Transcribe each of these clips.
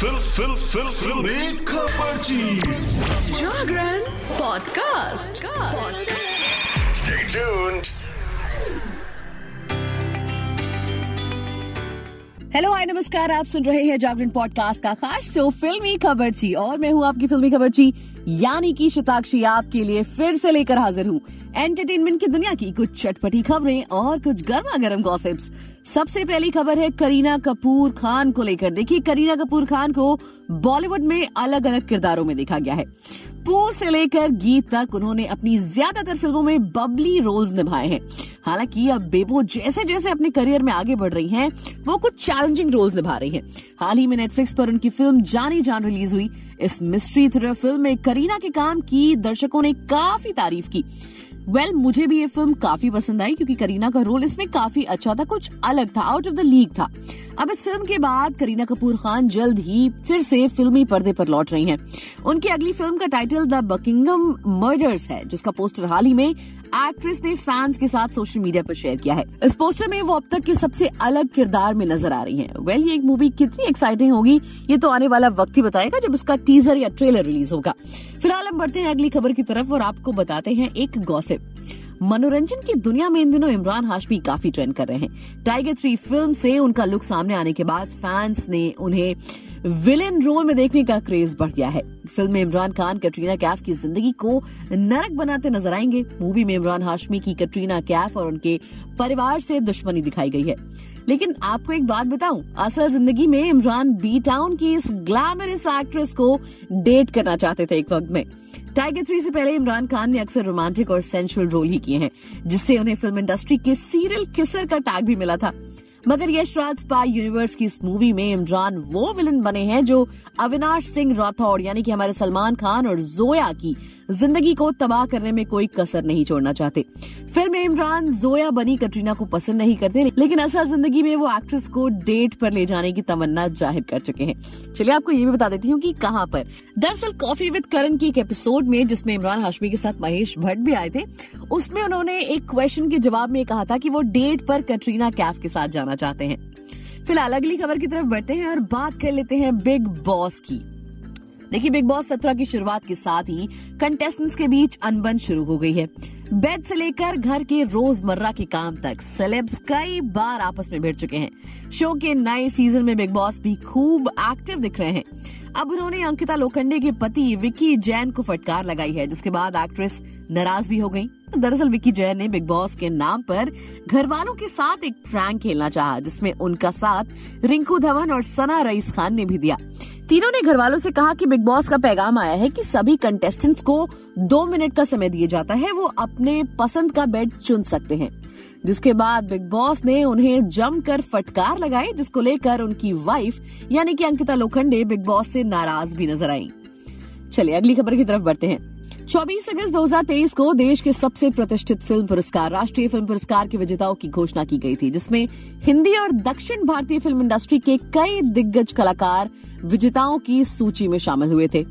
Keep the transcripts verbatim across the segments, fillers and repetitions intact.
Fill, फिल, फिल, फिल्मी खबर्ची Jagran podcast. Stay tuned. Hello आई नमस्कार, आप सुन रहे हैं जागरण पॉडकास्ट का खास शो फिल्मी खबर्ची और मैं हूँ आपकी फिल्मी खबर्ची यानी कि शताक्षी, आपके लिए फिर से लेकर हाजिर हूँ एंटरटेनमेंट की दुनिया की कुछ चटपटी खबरें और कुछ गर्मा गर्म गॉसिप्स। सबसे पहली खबर है करीना कपूर खान को लेकर। देखिए, करीना कपूर खान को बॉलीवुड में अलग अलग किरदारों में देखा गया है। पू से लेकर गीत तक उन्होंने अपनी ज्यादातर फिल्मों में बबली रोल्स निभाए हैं। हालांकि अब बेबो जैसे जैसे अपने करियर में आगे बढ़ रही हैं, वो कुछ चैलेंजिंग रोल्स निभा रही हैं। हाल ही में नेटफ्लिक्स पर उनकी फिल्म जान जान रिलीज हुई। इस मिस्ट्री थ्रिलर फिल्म में करीना के काम की दर्शकों ने काफी तारीफ की। वेल well, मुझे भी ये फिल्म काफी पसंद आई क्योंकि करीना का रोल इसमें काफी अच्छा था, कुछ अलग था, आउट ऑफ द लीग था। अब इस फिल्म के बाद करीना कपूर खान जल्द ही फिर से फिल्मी पर्दे पर लौट रही हैं। उनकी अगली फिल्म का टाइटल द बकिंघम मर्डर्स है, जिसका पोस्टर हाल ही में एक्ट्रेस ने फैंस के साथ सोशल मीडिया पर शेयर किया है। इस पोस्टर में वो अब तक के सबसे अलग किरदार में नजर आ रही हैं। वेल well, ये एक मूवी कितनी एक्साइटिंग होगी ये तो आने वाला वक्त ही बताएगा, जब इसका टीजर या ट्रेलर रिलीज होगा। फिलहाल हम बढ़ते हैं अगली खबर की तरफ और आपको बताते हैं एक गॉसिप। मनोरंजन की दुनिया में इन दिनों इमरान हाशमी काफी ट्रेंड कर रहे हैं। टाइगर थ्री फिल्म से उनका लुक सामने आने के बाद फैंस ने उन्हें विलेन रोल में देखने का क्रेज बढ़ गया है। फिल्म में इमरान खान कैटरीना कैफ की जिंदगी को नरक बनाते नजर आएंगे। मूवी में इमरान हाशमी की कैटरीना कैफ और उनके परिवार से दुश्मनी दिखाई गई है। लेकिन आपको एक बात बताऊं, असल जिंदगी में इमरान बी टाउन की इस ग्लैमरस एक्ट्रेस को डेट करना चाहते थे एक वक्त में। टाइगर थ्री से पहले इमरान खान ने अक्सर रोमांटिक और सेंशुअल रोल ही किए हैं, जिससे उन्हें फिल्म इंडस्ट्री के सीरियल किसर का टैग भी मिला था। मगर यश राज स्पाई यूनिवर्स की इस मूवी में इमरान वो विलन बने हैं जो अविनाश सिंह राठौड़ यानी कि हमारे सलमान खान और जोया की जिंदगी को तबाह करने में कोई कसर नहीं छोड़ना चाहते। फिल्म में इमरान जोया बनी कटरीना को पसंद नहीं करते, लेकिन असल जिंदगी में वो एक्ट्रेस को डेट पर ले जाने की तमन्ना जाहिर कर चुके हैं। चलिए आपको ये भी बता देती हूँ कि कहाँ पर। दरअसल कॉफी विद करण की एक एपिसोड में जिसमें इमरान हाशमी के साथ महेश भट्ट भी आए थे, उसमें उन्होंने एक क्वेश्चन के जवाब में कहा था कि वो डेट पर कटरीना कैफ के साथ जाना चाहते हैं। फिलहाल अगली खबर की तरफ बढ़ते हैं और बात कर लेते हैं बिग बॉस की। देखिए, बिग बॉस सत्रह की शुरुआत के साथ ही कंटेस्टेंट्स के बीच अनबन शुरू हो गई है। बेड से लेकर घर के रोजमर्रा के काम तक सेलेब्स कई बार आपस में भिड़ चुके हैं। शो के नए सीजन में बिग बॉस भी खूब एक्टिव दिख रहे हैं। अब उन्होंने अंकिता लोखंडे के पति विकी जैन को फटकार लगाई है, जिसके बाद एक्ट्रेस नाराज भी हो गई। दरअसल विकी जैन ने बिग बॉस के नाम पर घर वालों के साथ एक प्रैंक खेलना चाहा, जिसमें उनका साथ रिंकू धवन और सना रईस खान ने भी दिया। तीनों ने घर वालों से कहा कि बिग बॉस का पैगाम आया है कि सभी कंटेस्टेंट्स को दो मिनट का समय दिया जाता है, वो अपने पसंद का बेड चुन सकते हैं। जिसके बाद बिग बॉस ने उन्हें जमकर फटकार लगाई, जिसको लेकर उनकी वाइफ यानी कि अंकिता लोखंडे बिग बॉस से नाराज भी नजर आई। चलिए अगली खबर की तरफ बढ़ते हैं। चौबीस अगस्त दो हज़ार तेईस को देश के सबसे प्रतिष्ठित फिल्म पुरस्कार राष्ट्रीय फिल्म पुरस्कार के विजेताओं की घोषणा की गई थी, जिसमें हिंदी और दक्षिण भारतीय फिल्म इंडस्ट्री के कई दिग्गज कलाकार विजेताओं की सूची में शामिल हुए थे।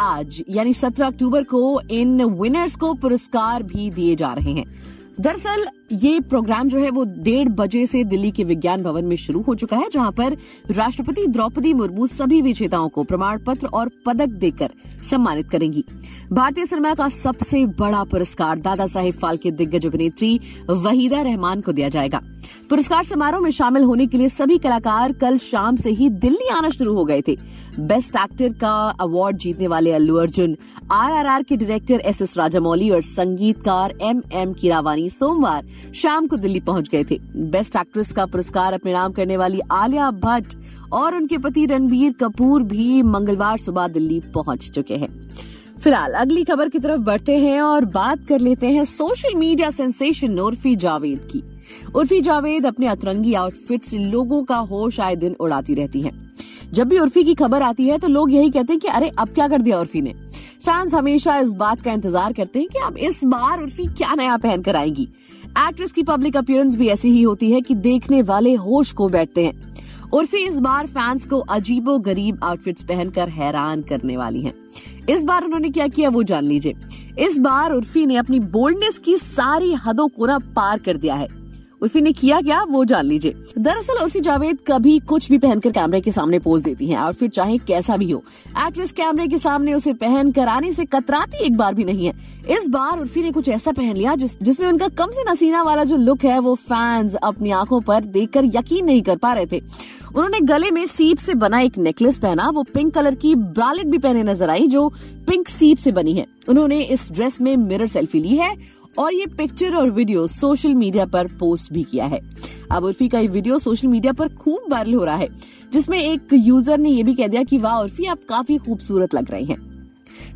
आज यानी सत्रह अक्टूबर को इन विनर्स को पुरस्कार भी दिए जा रहे हैं। दरअसल ये प्रोग्राम जो है वो डेढ़ बजे से दिल्ली के विज्ञान भवन में शुरू हो चुका है, जहां पर राष्ट्रपति द्रौपदी मुर्मू सभी विजेताओं को प्रमाण पत्र और पदक देकर सम्मानित करेंगी। भारतीय सिनेमा का सबसे बड़ा पुरस्कार दादा साहेब फाल्के दिग्गज अभिनेत्री वहीदा रहमान को दिया जाएगा। पुरस्कार समारोह में शामिल होने के लिए सभी कलाकार कल शाम से ही दिल्ली आना शुरू हो गए थे। बेस्ट एक्टर का अवार्ड जीतने वाले Allu Arjun, R R R के डायरेक्टर एस एस राजामौली और संगीतकार एम एम कीरावानी सोमवार शाम को दिल्ली पहुंच गए थे। बेस्ट एक्ट्रेस का पुरस्कार अपने नाम करने वाली आलिया भट्ट और उनके पति रणबीर कपूर भी मंगलवार सुबह दिल्ली पहुंच चुके हैं। फिलहाल अगली खबर की तरफ बढ़ते हैं और बात कर लेते हैं social media sensation Urfi Javed की। उर्फी जावेद अपने अतरंगी आउटफिट से लोगों का होश आए दिन उड़ाती रहती हैं। जब भी उर्फी की खबर आती है तो लोग यही कहते हैं कि अरे अब क्या कर दिया उर्फी ने। फैंस हमेशा इस बात का इंतजार करते हैं कि अब इस बार उर्फी क्या नया पहन कर आएगी। एक्ट्रेस की पब्लिक अपीयरेंस भी ऐसी ही होती है कि देखने वाले होश खो बैठते हैं। उर्फी इस बार फैंस को अजीबो गरीब आउटफिट्स पहनकर हैरान करने वाली हैं। इस बार उन्होंने क्या किया वो जान लीजिए। इस बार उर्फी ने अपनी बोल्डनेस की सारी हदों को ना पार कर दिया है। उर्फी ने किया क्या वो जान लीजिए। दरअसल उर्फी जावेद कभी कुछ भी पहनकर कैमरे के सामने पोज देती हैं, आउटफिट चाहे कैसा भी हो। एक्ट्रेस कैमरे के सामने उसे पहन कर आने से कतराती एक बार भी नहीं है। इस बार उर्फी ने कुछ ऐसा पहन लिया जिस, जिसमें उनका कम से नसीना वाला जो लुक है वो फैंस अपनी आंखों पर देखकर यकीन नहीं कर पा रहे थे। उन्होंने गले में सीप से बना एक नेकलेस पहना, वो पिंक कलर की ब्रालेट भी पहने नजर आई जो पिंक सीप से बनी है। उन्होंने इस ड्रेस में मिरर सेल्फी ली है और ये पिक्चर और वीडियो सोशल मीडिया पर पोस्ट भी किया है। अब उर्फी का ये वीडियो सोशल मीडिया पर खूब वायरल हो रहा है, जिसमें एक यूजर ने ये भी कह दिया कि वाह उर्फी आप काफी खूबसूरत लग रही हैं।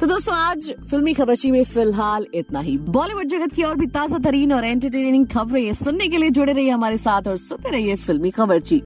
तो दोस्तों आज फिल्मी खबर्ची में फिलहाल इतना ही। बॉलीवुड जगत की और भी ताजा तरीन और एंटरटेनिंग खबरें सुनने के लिए जुड़े रहिए हमारे साथ और सुनते रहिए फिल्मी खबर्ची।